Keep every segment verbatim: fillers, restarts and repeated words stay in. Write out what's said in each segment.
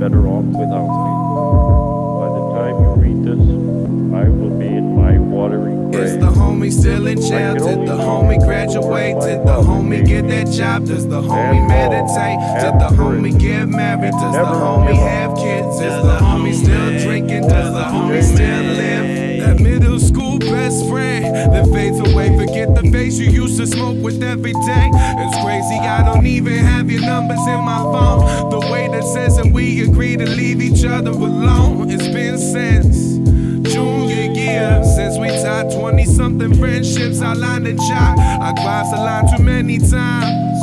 better off without me. By the time you read this, I will be in my watery grave. Is the homie still in jail? Did the homie graduate? Did the homie get that job? Does the homie meditate? Did the homie get married? Does the homie have kids? Is the homie still drinking? Does the homie still live? That middle school best friend that fades away. Forget the face you used to smoke with every day. It's crazy, I don't even have your numbers in my phone. The way that says that we agree to leave each other alone. It's been since junior year since we tied twenty-something friendships. I lined a job, I crossed the line too many times.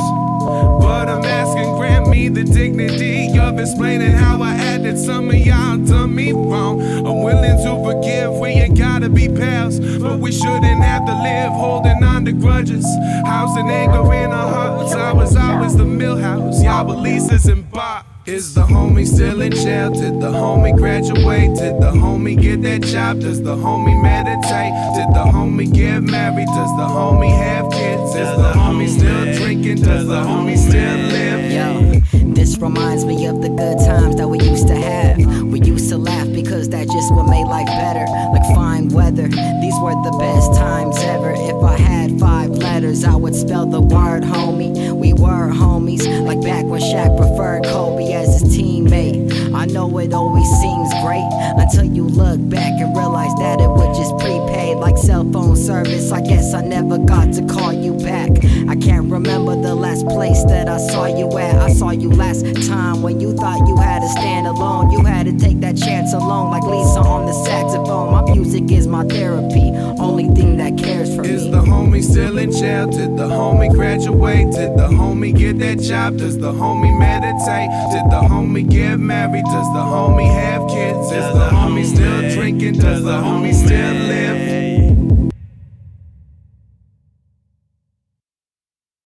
But I'm asking, grant me the dignity of explaining how I acted. Some of y'all done me wrong. I'm willing to forgive, we ain't gotta be pals. But we shouldn't have to live holding on to grudges. Housing anger in our hearts, I was always the millhouse. Y'all were leases and bars. Is the homie still in jail? Did the homie graduate? Did the homie get that job? Does the homie meditate? Did the homie get married? Does the homie have kids? Is the homie still drinking? Does the homie still live? Yo, this reminds me of the good times that we used to have. We used to laugh because that just what made life better. Like fine weather, these were the best times ever. If I had five letters, I would spell the word homie. We were homies, like back when Shaq preferred Kobe as his teammate. I know it always seems great until you look back and realize that it was just prepaid. Like cell phone service, I guess I never got to call you back. I can't remember the last place that I saw you at. I saw you last time when you thought you had to stand alone. You had to take that chance alone, like Lisa on the saxophone. My music is my therapy, only thing that cares for me. Is the homie still in jail? Did the homie graduate? Did the homie get that job? Does the homie meditate? Did the homie get married? Does the homie have kids? Is the homie still drinking? Does the homie still live?